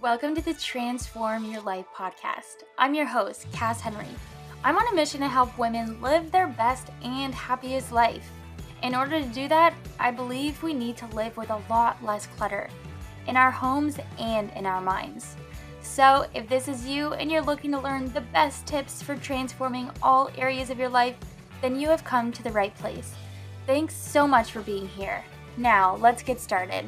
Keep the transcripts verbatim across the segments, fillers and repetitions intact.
Welcome to the Transform Your Life podcast. I'm your host, Cass Henry. I'm on a mission to help women live their best and happiest life. In order to do that, I believe we need to live with a lot less clutter in our homes and in our minds. So if this is you and you're looking to learn the best tips for transforming all areas of your life, then you have come to the right place. Thanks so much for being here. Now, let's get started.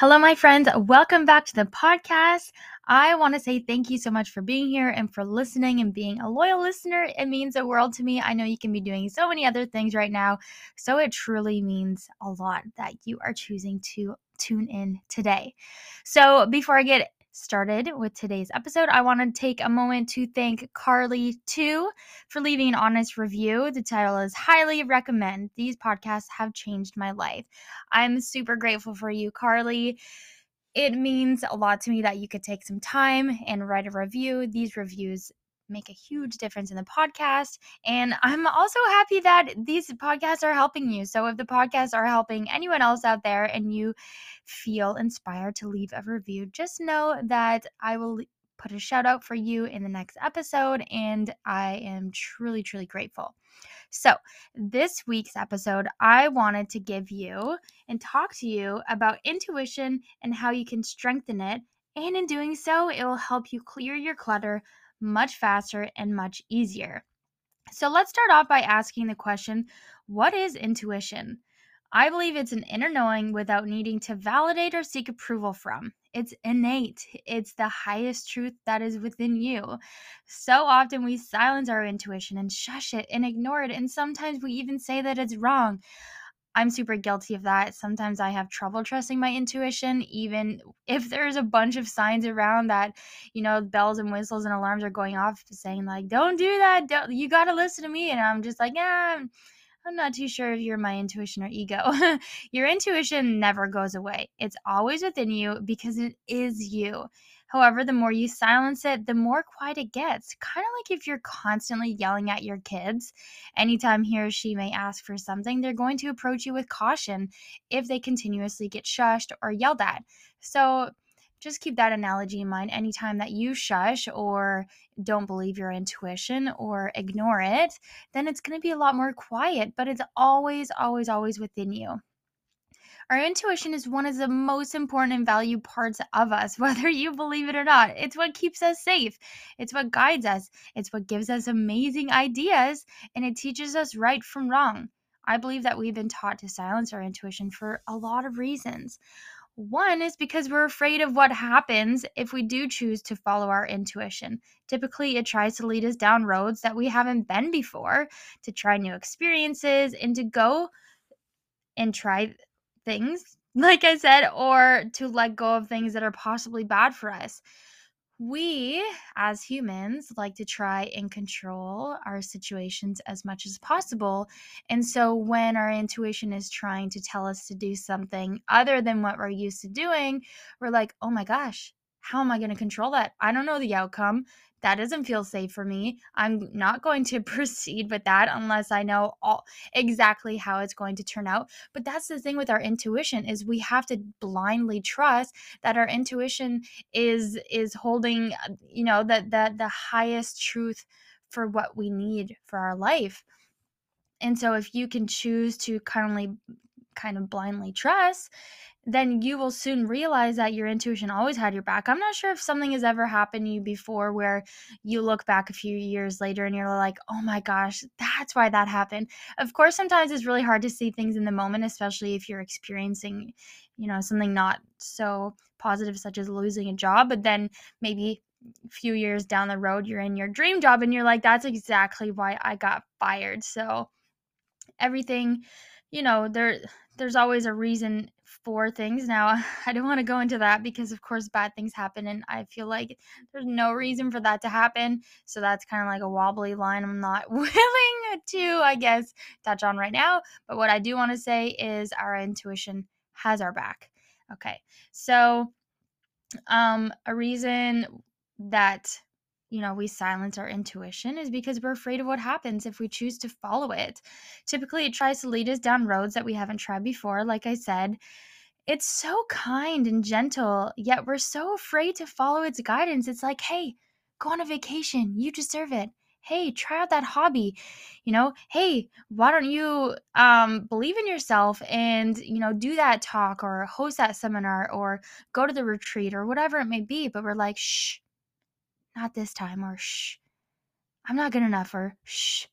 Hello, my friends. Welcome back to the podcast. I want to say thank you so much for being here and for listening and being a loyal listener. It means the world to me. I know you can be doing so many other things right now, so it truly means a lot that you are choosing to tune in today. So before I get started with today's episode, I want to take a moment to thank Carly too for leaving an honest review. The title is Highly Recommend. These podcasts have changed my life. I'm super grateful for you, Carly. It means a lot to me that you could take some time and write a review. These reviews make a huge difference in the podcast. And I'm also happy that these podcasts are helping you. So if the podcasts are helping anyone else out there and you feel inspired to leave a review, just know that I will put a shout out for you in the next episode. And I am truly, truly grateful. So this week's episode, I wanted to give you and talk to you about intuition and how you can strengthen it. And in doing so, it will help you clear your clutter much faster and much easier. So let's start off by asking the question, what is intuition? I believe it's an inner knowing without needing to validate or seek approval from. It's innate. It's the highest truth that is within you. So often we silence our intuition and shush it and ignore it, and sometimes we even say that it's wrong. I'm super guilty of that. Sometimes I have trouble trusting my intuition, even if there's a bunch of signs around that, you know, bells and whistles and alarms are going off saying like, don't do that. Don't, you got to listen to me. And I'm just like, yeah, I'm not too sure if you're my intuition or ego. Your intuition never goes away. It's always within you because it is you. However, the more you silence it, the more quiet it gets. Kind of like if you're constantly yelling at your kids. Anytime he or she may ask for something, they're going to approach you with caution if they continuously get shushed or yelled at. So just keep that analogy in mind. Anytime that you shush or don't believe your intuition or ignore it, then it's going to be a lot more quiet, but it's always, always, always within you. Our intuition is one of the most important and valued parts of us, whether you believe it or not. It's what keeps us safe. It's what guides us. It's what gives us amazing ideas, and it teaches us right from wrong. I believe that we've been taught to silence our intuition for a lot of reasons. One is because we're afraid of what happens if we do choose to follow our intuition. Typically, it tries to lead us down roads that we haven't been before, to try new experiences, and to go and try things, like I said, or to let go of things that are possibly bad for us. We, as humans, like to try and control our situations as much as possible. And so when our intuition is trying to tell us to do something other than what we're used to doing, we're like, oh my gosh, how am I going to control that? I don't know the outcome. That doesn't feel safe for me. I'm not going to proceed with that unless I know all, exactly how it's going to turn out. But that's the thing with our intuition, is we have to blindly trust that our intuition is is holding, you know, that the, the highest truth for what we need for our life. And so if you can choose to kindly kind of blindly trust, then you will soon realize that your intuition always had your back. I'm not sure if something has ever happened to you before where you look back a few years later and you're like, oh my gosh, that's why that happened. Of course, sometimes it's really hard to see things in the moment, especially if you're experiencing, you know, something not so positive, such as losing a job, but then maybe a few years down the road, you're in your dream job and you're like, that's exactly why I got fired. So everything, you know, there, there's always a reason for things. Now, I don't want to go into that because, of course, bad things happen, and I feel like there's no reason for that to happen. So that's kind of like a wobbly line I'm not willing to, I guess, touch on right now. But what I do want to say is our intuition has our back. Okay, so Um, a reason that, you know, we silence our intuition is because we're afraid of what happens if we choose to follow it. Typically, it tries to lead us down roads that we haven't tried before, like I said. It's so kind and gentle, yet we're so afraid to follow its guidance. It's like, hey, go on a vacation. You deserve it. Hey, try out that hobby. You know, hey, why don't you um, believe in yourself and, you know, do that talk or host that seminar or go to the retreat or whatever it may be. But we're like, shh, not this time, or shh, I'm not good enough, or shh,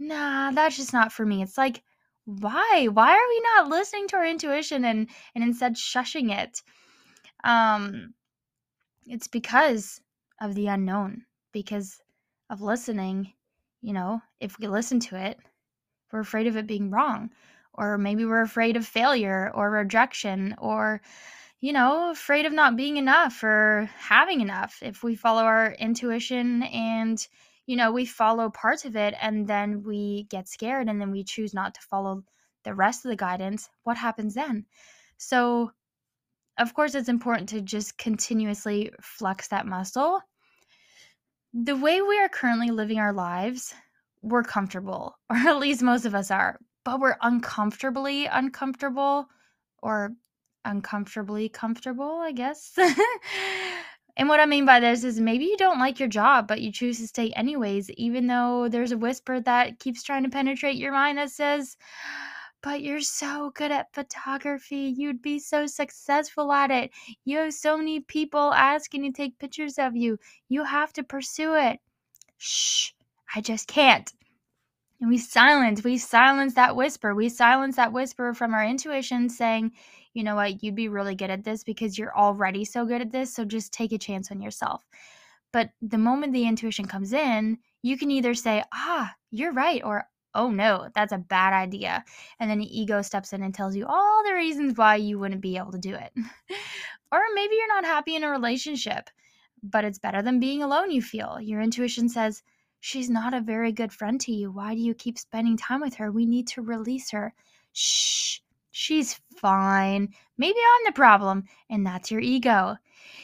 nah, that's just not for me. It's like, why? Why are we not listening to our intuition and, and instead shushing it? Um, it's because of the unknown, because of listening. You know, if we listen to it, we're afraid of it being wrong, or maybe we're afraid of failure or rejection, or, you know, afraid of not being enough or having enough. If we follow our intuition and, you know, we follow parts of it and then we get scared and then we choose not to follow the rest of the guidance, what happens then? So, of course, it's important to just continuously flex that muscle. The way we are currently living our lives, we're comfortable, or at least most of us are, but we're uncomfortably uncomfortable, or uncomfortably comfortable, I guess. And what I mean by this is maybe you don't like your job, but you choose to stay anyways, even though there's a whisper that keeps trying to penetrate your mind that says, but you're so good at photography. You'd be so successful at it. You have so many people asking to take pictures of you. You have to pursue it. Shh, I just can't. And we silence, we silence that whisper. We silence that whisper from our intuition saying, you know what, you'd be really good at this because you're already so good at this. So just take a chance on yourself. But the moment the intuition comes in, you can either say, ah, you're right, or oh no, that's a bad idea. And then the ego steps in and tells you all the reasons why you wouldn't be able to do it. Or maybe you're not happy in a relationship, but it's better than being alone, you feel. Your intuition says, she's not a very good friend to you. Why do you keep spending time with her? We need to release her. Shh, she's fine. Maybe I'm the problem. And that's your ego.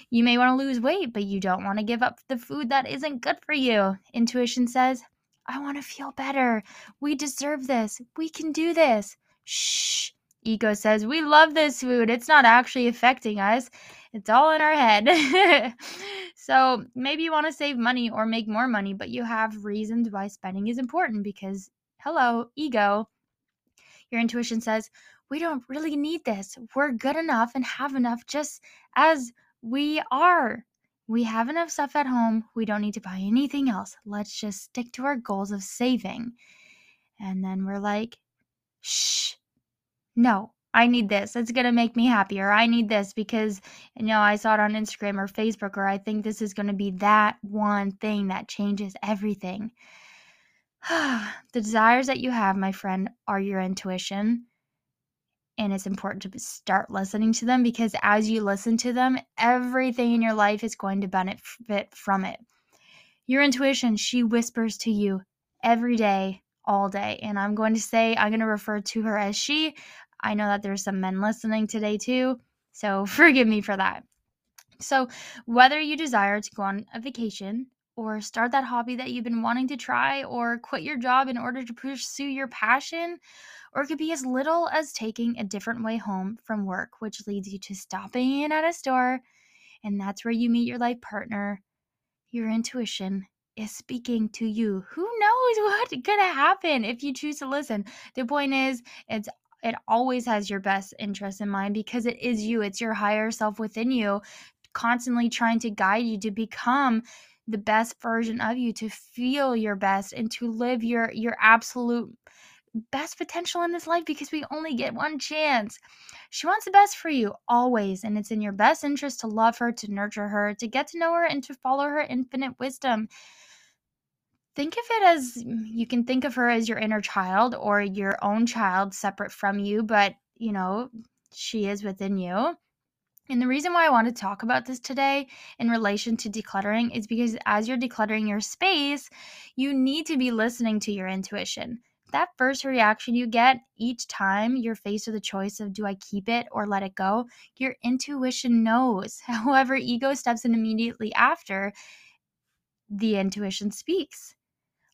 You may want to lose weight, but you don't want to give up the food that isn't good for you. Intuition says, I want to feel better. We deserve this. We can do this. Shh. Ego says, we love this food. It's not actually affecting us. It's all in our head. So maybe you want to save money or make more money, but you have reasons why spending is important because, hello, ego. Your intuition says, we don't really need this. We're good enough and have enough just as we are. We have enough stuff at home. We don't need to buy anything else. Let's just stick to our goals of saving. And then we're like, shh, no, I need this. It's going to make me happier. I need this because, you know, I saw it on Instagram or Facebook, or I think this is going to be that one thing that changes everything. The desires that you have, my friend, are your intuition. And it's important to start listening to them, because as you listen to them, everything in your life is going to benefit from it. Your intuition, she whispers to you every day, all day. And I'm going to say, I'm going to refer to her as she. I know that there's some men listening today too, so forgive me for that. So whether you desire to go on a vacation, or start that hobby that you've been wanting to try, or quit your job in order to pursue your passion, or it could be as little as taking a different way home from work, which leads you to stopping in at a store, and that's where you meet your life partner. Your intuition is speaking to you. Who knows what's gonna happen if you choose to listen? The point is, it's it always has your best interest in mind, because it is you. It's your higher self within you, constantly trying to guide you to become the best version of you, to feel your best, and to live your your absolute best potential in this life, because we only get one chance. She wants the best for you always, and it's in your best interest to love her, to nurture her, to get to know her, and to follow her infinite wisdom. Think of it as, you can think of her as your inner child or your own child separate from you, but, you know, she is within you. And the reason why I want to talk about this today in relation to decluttering is because as you're decluttering your space, you need to be listening to your intuition. that first reaction you get each time you're faced with a choice of do I keep it or let it go, your intuition knows. However, ego steps in immediately after the intuition speaks.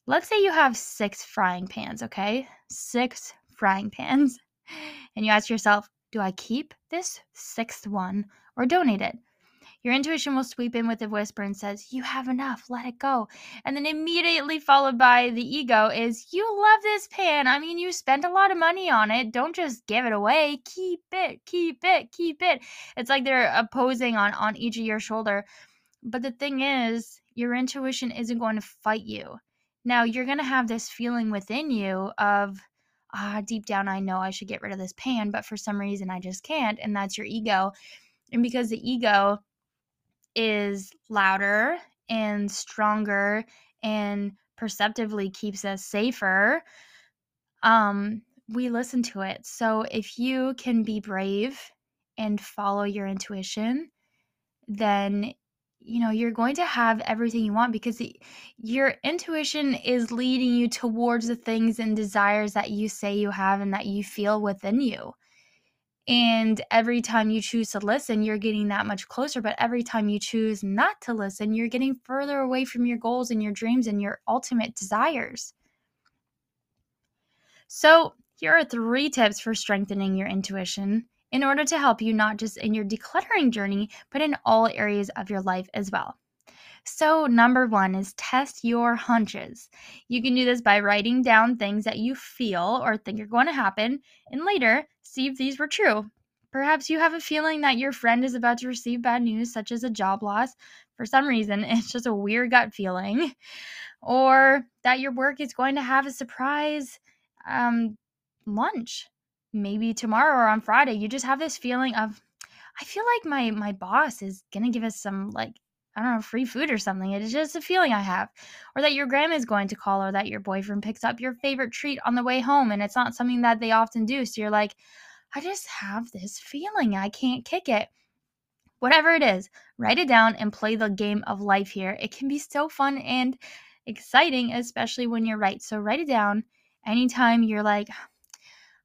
Let's say you have six frying pans, okay? Six frying pans. And you ask yourself, do I keep this sixth one or donate it? Your intuition will sweep in with a whisper and says, you have enough, let it go. And then immediately followed by the ego is, you love this pan. I mean, you spent a lot of money on it. Don't just give it away. Keep it, keep it, keep it. It's like they're opposing on, on each of your shoulder. But the thing is, your intuition isn't going to fight you. Now, you're going to have this feeling within you of, ah, deep down, I know I should get rid of this pan, but for some reason I just can't. And that's your ego. And because the ego is louder and stronger and perceptively keeps us safer, um, we listen to it. So if you can be brave and follow your intuition, then you know, you're going to have everything you want, because the, your intuition is leading you towards the things and desires that you say you have and that you feel within you. And every time you choose to listen, you're getting that much closer. But every time you choose not to listen, you're getting further away from your goals and your dreams and your ultimate desires. So here are three tips for strengthening your intuition in order to help you not just in your decluttering journey, but in all areas of your life as well. So number one is test your hunches. You can do this by writing down things that you feel or think are going to happen, and later see if these were true. Perhaps you have a feeling that your friend is about to receive bad news, such as a job loss. For some reason, it's just a weird gut feeling. Or that your work is going to have a surprise um, lunch. Maybe tomorrow or on Friday, you just have this feeling of, I feel like my, my boss is going to give us some, like, I don't know, free food or something. It is just a feeling I have. Or that your grandma is going to call, or that your boyfriend picks up your favorite treat on the way home, and it's not something that they often do. So you're like, I just have this feeling. I can't kick it. Whatever it is, write it down and play the game of life here. It can be so fun and exciting, especially when you're right. So write it down anytime you're like,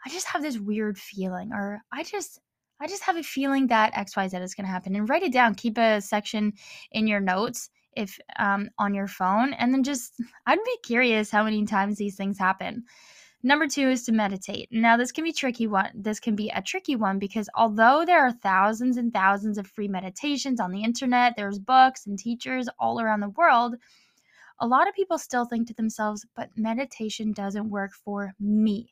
I just have this weird feeling, or I just I just have a feeling that X Y Z is going to happen. And write it down. Keep a section in your notes if um, on your phone. And then just, I'd be curious how many times these things happen. Number two is to meditate. Now, this can be tricky one. This can be a tricky one because although there are thousands and thousands of free meditations on the internet, there's books and teachers all around the world, a lot of people still think to themselves, but meditation doesn't work for me.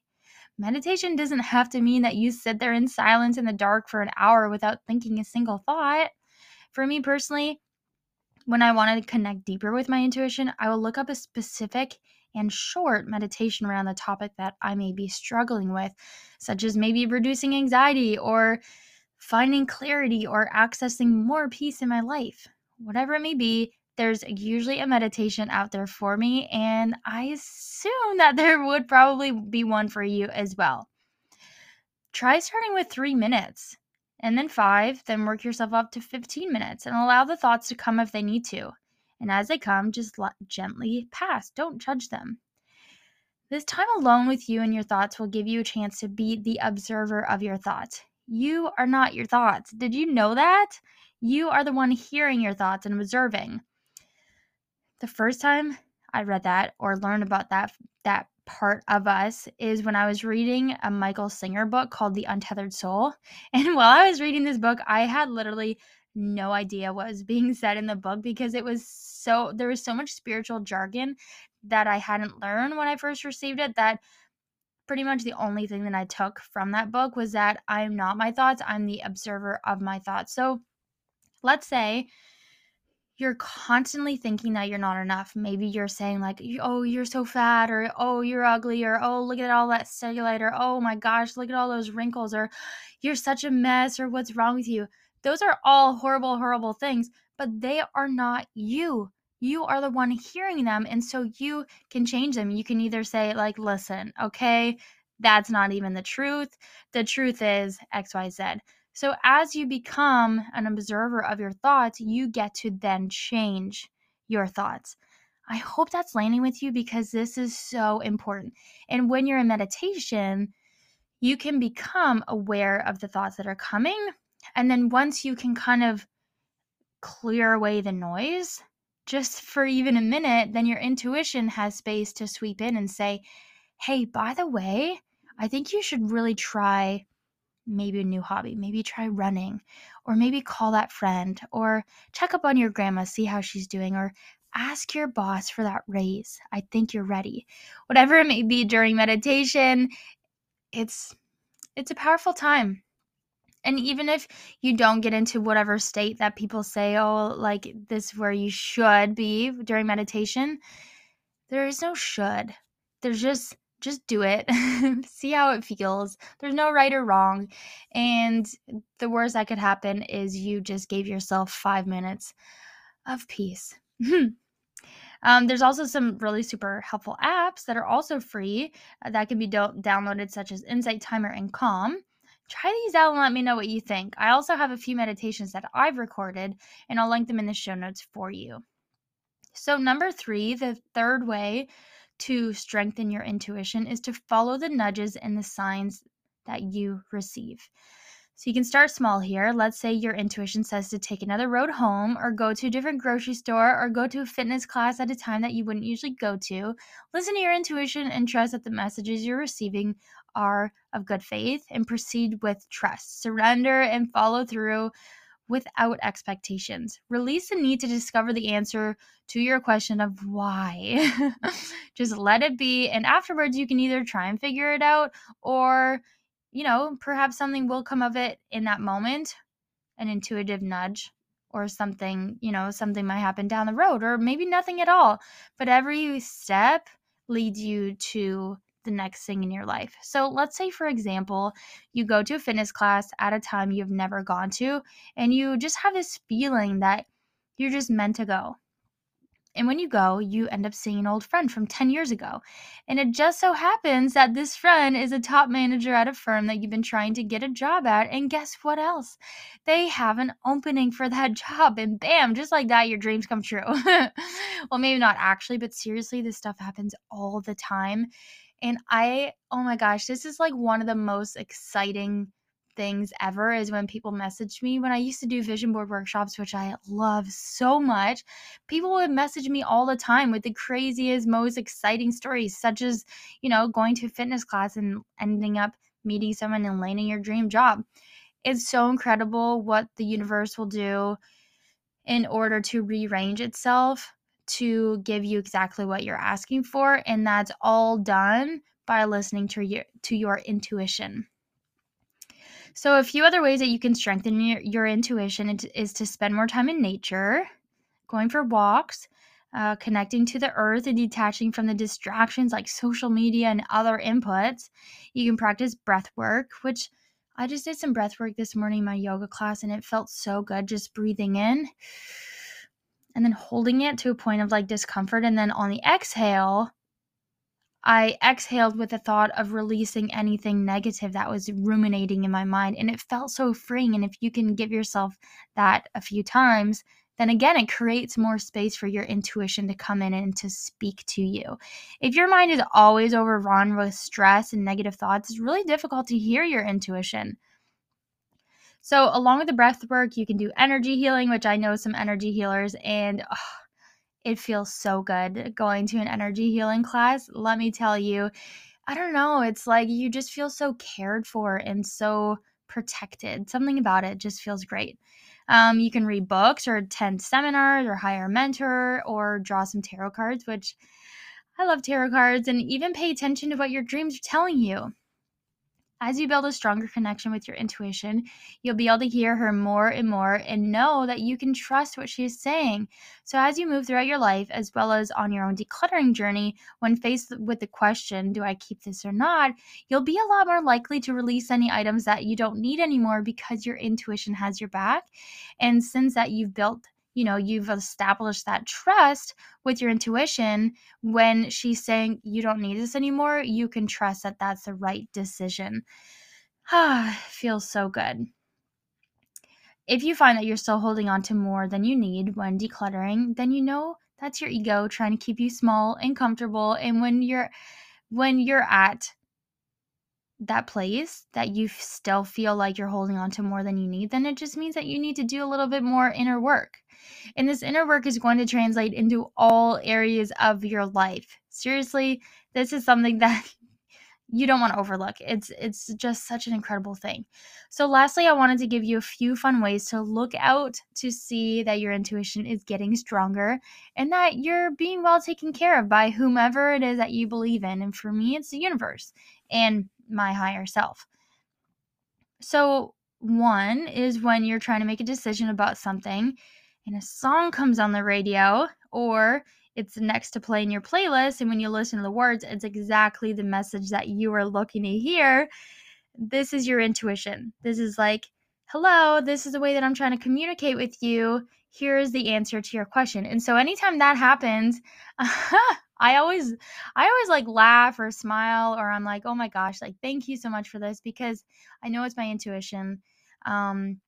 Meditation doesn't have to mean that you sit there in silence in the dark for an hour without thinking a single thought. For me personally, when I wanted to connect deeper with my intuition, I will look up a specific and short meditation around the topic that I may be struggling with, such as maybe reducing anxiety or finding clarity or accessing more peace in my life. Whatever it may be, there's usually a meditation out there for me, and I assume that there would probably be one for you as well. Try starting with three minutes, and then five, then work yourself up to fifteen minutes, and allow the thoughts to come if they need to. And as they come, just let gently pass. Don't judge them. This time alone with you and your thoughts will give you a chance to be the observer of your thoughts. You are not your thoughts. Did you know that? You are the one hearing your thoughts and observing. The first time I read that or learned about that that part of us is when I was reading a Michael Singer book called The Untethered Soul. And while I was reading this book, I had literally no idea what was being said in the book because it was so there was so much spiritual jargon that I hadn't learned when I first received it that pretty much the only thing that I took from that book was that I'm not my thoughts, I'm the observer of my thoughts. So let's say you're constantly thinking that you're not enough. Maybe you're saying like, oh, you're so fat, or oh, you're ugly, or oh, look at all that cellulite, or oh my gosh, look at all those wrinkles, or you're such a mess, or what's wrong with you? Those are all horrible, horrible things, but they are not you. You are the one hearing them, and so you can change them. You can either say like, listen, okay, that's not even the truth. The truth is X Y Z. So as you become an observer of your thoughts, you get to then change your thoughts. I hope that's landing with you because this is so important. And when you're in meditation, you can become aware of the thoughts that are coming. And then once you can kind of clear away the noise, just for even a minute, then your intuition has space to sweep in and say, hey, by the way, I think you should really try maybe a new hobby, maybe try running, or maybe call that friend, or check up on your grandma, see how she's doing, or ask your boss for that raise. I think you're ready. Whatever it may be during meditation, it's it's a powerful time. And even if you don't get into whatever state that people say, oh, like this is where you should be during meditation, there is no should. There's just, just do it. See how it feels. There's no right or wrong. And the worst that could happen is you just gave yourself five minutes of peace. Um, there's also some really super helpful apps that are also free that can be do- downloaded, such as Insight Timer and Calm. Try these out and let me know what you think. I also have a few meditations that I've recorded, and I'll link them in the show notes for you. So number three, the third way to strengthen your intuition is to follow the nudges and the signs that you receive. So you can start small here. Let's say your intuition says to take another road home, or go to a different grocery store, or go to a fitness class at a time that you wouldn't usually go to. Listen to your intuition and trust that the messages you're receiving are of good faith, and proceed with trust. Surrender and follow through without expectations. Release the need to discover the answer to your question of why. Just let it be, and afterwards you can either try and figure it out, or, you know, perhaps something will come of it in that moment, an intuitive nudge, or something, you know, something might happen down the road, or maybe nothing at all. But every step leads you to the next thing in your life. So let's say, for example, you go to a fitness class at a time you've never gone to, and you just have this feeling that you're just meant to go. And when you go, you end up seeing an old friend from ten years ago. And it just so happens that this friend is a top manager at a firm that you've been trying to get a job at. And guess what else? They have an opening for that job. And bam, just like that, your dreams come true. Well, maybe not actually, but seriously, this stuff happens all the time. And I, oh my gosh, this is like one of the most exciting things ever, is when people message me. When I used to do vision board workshops, which I love so much, people would message me all the time with the craziest, most exciting stories, such as, you know, going to a fitness class and ending up meeting someone and landing your dream job. It's so incredible what the universe will do in order to rearrange itself to give you exactly what you're asking for. And that's all done by listening to your, to your intuition. So a few other ways that you can strengthen your, your intuition is to spend more time in nature, going for walks, uh, connecting to the earth and detaching from the distractions like social media and other inputs. You can practice breath work, which I just did some breath work this morning in my yoga class, and it felt so good just breathing in and then holding it to a point of like discomfort. And then on the exhale, I exhaled with the thought of releasing anything negative that was ruminating in my mind. And it felt so freeing. And if you can give yourself that a few times, then again, it creates more space for your intuition to come in and to speak to you. If your mind is always overrun with stress and negative thoughts, it's really difficult to hear your intuition. So along with the breath work, you can do energy healing, which I know some energy healers, and oh, it feels so good going to an energy healing class. Let me tell you, I don't know, it's like you just feel so cared for and so protected. Something about it just feels great. Um, you can read books or attend seminars or hire a mentor or draw some tarot cards, which I love tarot cards, and even pay attention to what your dreams are telling you. As you build a stronger connection with your intuition, you'll be able to hear her more and more and know that you can trust what she is saying. So as you move throughout your life, as well as on your own decluttering journey, when faced with the question, do I keep this or not, you'll be a lot more likely to release any items that you don't need anymore because your intuition has your back. And since that you've built, you know, you've established that trust with your intuition, when she's saying you don't need this anymore, you can trust that that's the right decision. Ah, feels so good. If you find that you're still holding on to more than you need when decluttering, then you know That's your ego trying to keep you small and comfortable. And when you're when you're at that place that you still feel like you're holding on to more than you need, then it just means that you need to do a little bit more inner work. And this inner work is going to translate into all areas of your life. Seriously, this is something that you don't want to overlook. It's it's just such an incredible thing. So lastly, I wanted to give you a few fun ways to look out to see that your intuition is getting stronger and that you're being well taken care of by whomever it is that you believe in. And for me, it's the universe and my higher self. So one is when you're trying to make a decision about something and a song comes on the radio or it's next to play in your playlist, and when you listen to the words, it's exactly the message that you are looking to hear. This is your intuition. This is like, hello, this is the way that I'm trying to communicate with you. Here is the answer to your question. And so anytime that happens, I always, I always like laugh or smile, or I'm like, oh my gosh, like, thank you so much for this, because I know it's my intuition. Um,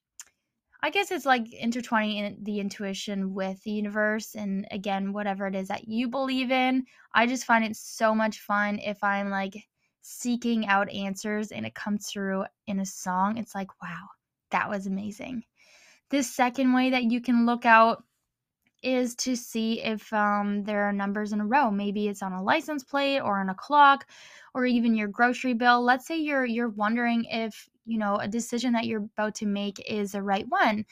I guess it's like intertwining the intuition with the universe and, again, whatever it is that you believe in. I just find it so much fun if I'm like seeking out answers and it comes through in a song. It's like, wow, that was amazing. This second way that you can look out is to see if um, there are numbers in a row. Maybe it's on a license plate or on a clock or even your grocery bill. Let's say you're you're wondering if, you know, a decision that you're about to make is the right one.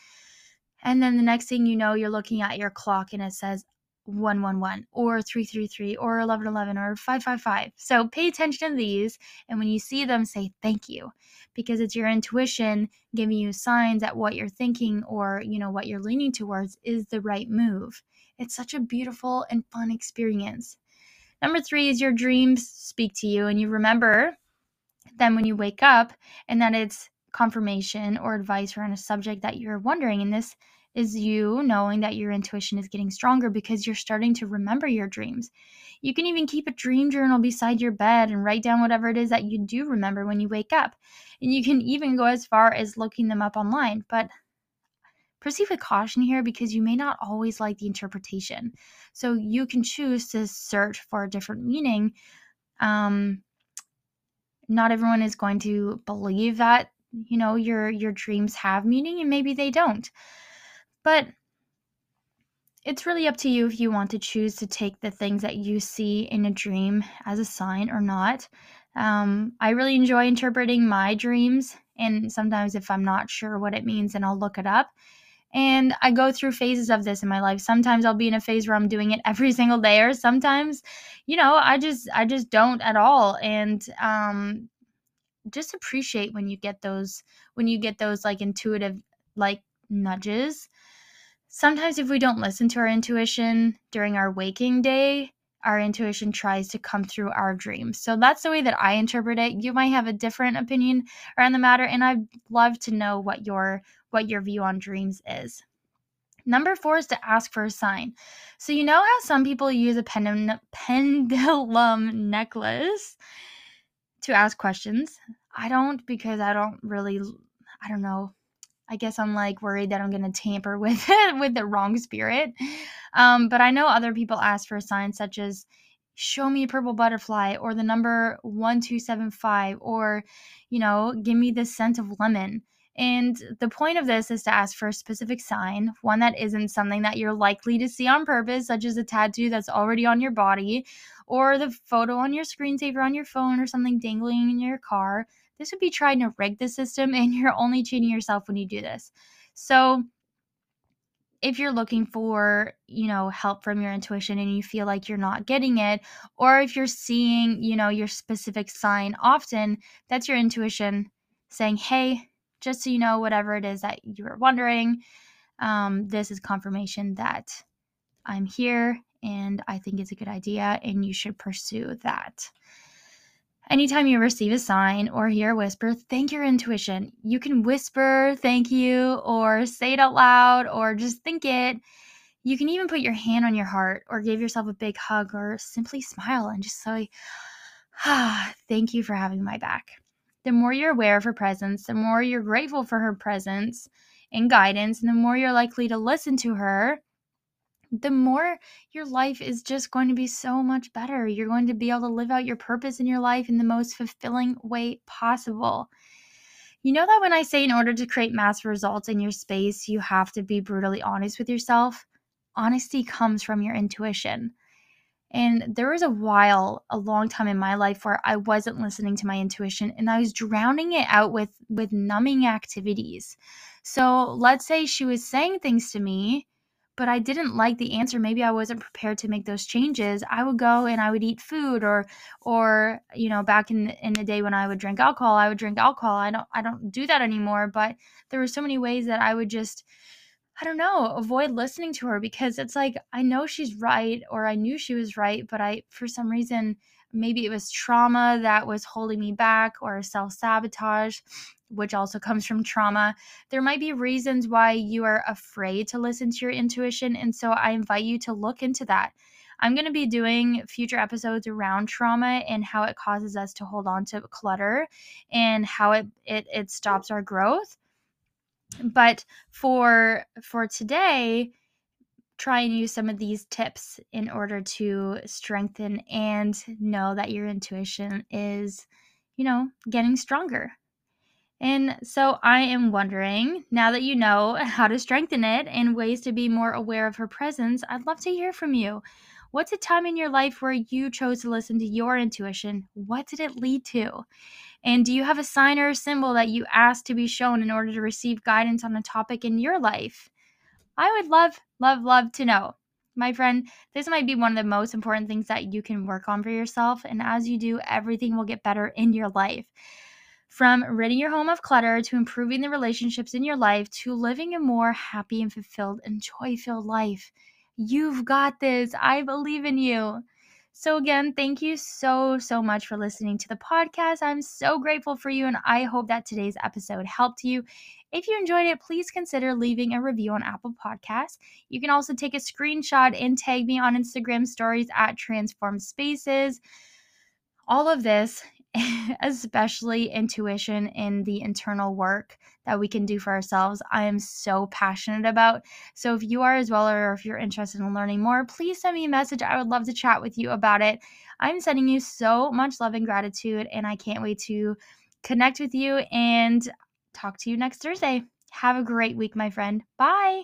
And then the next thing you know, you're looking at your clock and it says one one one or three three three or eleven eleven or five five five. So pay attention to these. And when you see them, say thank you, because it's your intuition giving you signs that what you're thinking or, you know, what you're leaning towards is the right move. It's such a beautiful and fun experience. Number three is your dreams speak to you and you remember then when you wake up, and that it's confirmation or advice around a subject that you're wondering. And this is you knowing that your intuition is getting stronger because you're starting to remember your dreams. You can even keep a dream journal beside your bed and write down whatever it is that you do remember when you wake up. And you can even go as far as looking them up online. But proceed with caution here because you may not always like the interpretation. So you can choose to search for a different meaning. Um... Not everyone is going to believe that, you know, your your dreams have meaning, and maybe they don't. But it's really up to you if you want to choose to take the things that you see in a dream as a sign or not. Um, I really enjoy interpreting my dreams, and sometimes if I'm not sure what it means, then I'll look it up. And I go through phases of this in my life. Sometimes I'll be in a phase where I'm doing it every single day, or sometimes, you know, I just I just don't at all. And um, just appreciate when you get those when you get those like intuitive like nudges. Sometimes if we don't listen to our intuition during our waking day, our intuition tries to come through our dreams. So that's the way that I interpret it. You might have a different opinion around the matter, and I'd love to know what your what your view on dreams is. Number four is to ask for a sign. So you know how some people use a pendulum, pendulum necklace to ask questions? I don't, because I don't really, I don't know. I guess I'm like worried that I'm going to tamper with it with the wrong spirit. Um, but I know other people ask for a sign such as show me a purple butterfly or the number one two seven five or, you know, give me the scent of lemon. And the point of this is to ask for a specific sign, one that isn't something that you're likely to see on purpose, such as a tattoo that's already on your body or the photo on your screensaver on your phone or something dangling in your car. This would be trying to rig the system, and you're only cheating yourself when you do this. So if you're looking for, you know, help from your intuition and you feel like you're not getting it, or if you're seeing, you know, your specific sign often, that's your intuition saying, hey, just so you know, whatever it is that you were wondering, um, this is confirmation that I'm here and I think it's a good idea and you should pursue that. Anytime you receive a sign or hear a whisper, thank your intuition. You can whisper thank you or say it out loud or just think it. You can even put your hand on your heart or give yourself a big hug or simply smile and just say, ah, thank you for having my back. The more you're aware of her presence, the more you're grateful for her presence and guidance, and the more you're likely to listen to her, the more your life is just going to be so much better. You're going to be able to live out your purpose in your life in the most fulfilling way possible. You know that when I say in order to create massive results in your space, you have to be brutally honest with yourself? Honesty comes from your intuition. And there was a while, a long time in my life where I wasn't listening to my intuition and I was drowning it out with, with numbing activities. So let's say she was saying things to me, but I didn't like the answer. Maybe I wasn't prepared to make those changes. I would go and I would eat food or, or, you know, back in the, in the day when I would drink alcohol, I would drink alcohol. I don't, I don't do that anymore, but there were so many ways that I would just, I don't know, avoid listening to her because it's like, I know she's right, or I knew she was right, but I, for some reason, maybe it was trauma that was holding me back or self-sabotage, which also comes from trauma. There might be reasons why you are afraid to listen to your intuition. And so I invite you to look into that. I'm going to be doing future episodes around trauma and how it causes us to hold on to clutter and how it, it, it stops our growth. But for for today, try and use some of these tips in order to strengthen and know that your intuition is, you know, getting stronger. And so I am wondering, now that you know how to strengthen it and ways to be more aware of her presence, I'd love to hear from you. What's a time in your life where you chose to listen to your intuition? What did it lead to? And do you have a sign or a symbol that you asked to be shown in order to receive guidance on a topic in your life? I would love, love, love to know. My friend, this might be one of the most important things that you can work on for yourself. And as you do, everything will get better in your life. From ridding your home of clutter to improving the relationships in your life to living a more happy and fulfilled and joy-filled life. You've got this. I believe in you. So again, thank you so, so much for listening to the podcast. I'm so grateful for you, and I hope that today's episode helped you. If you enjoyed it, please consider leaving a review on Apple Podcasts. You can also take a screenshot and tag me on Instagram stories at transformed spaces. All of this, especially intuition and the internal work that we can do for ourselves, I am so passionate about. So if you are as well, or if you're interested in learning more, please send me a message. I would love to chat with you about it. I'm sending you so much love and gratitude, and I can't wait to connect with you and talk to you next Thursday. Have a great week, my friend. Bye.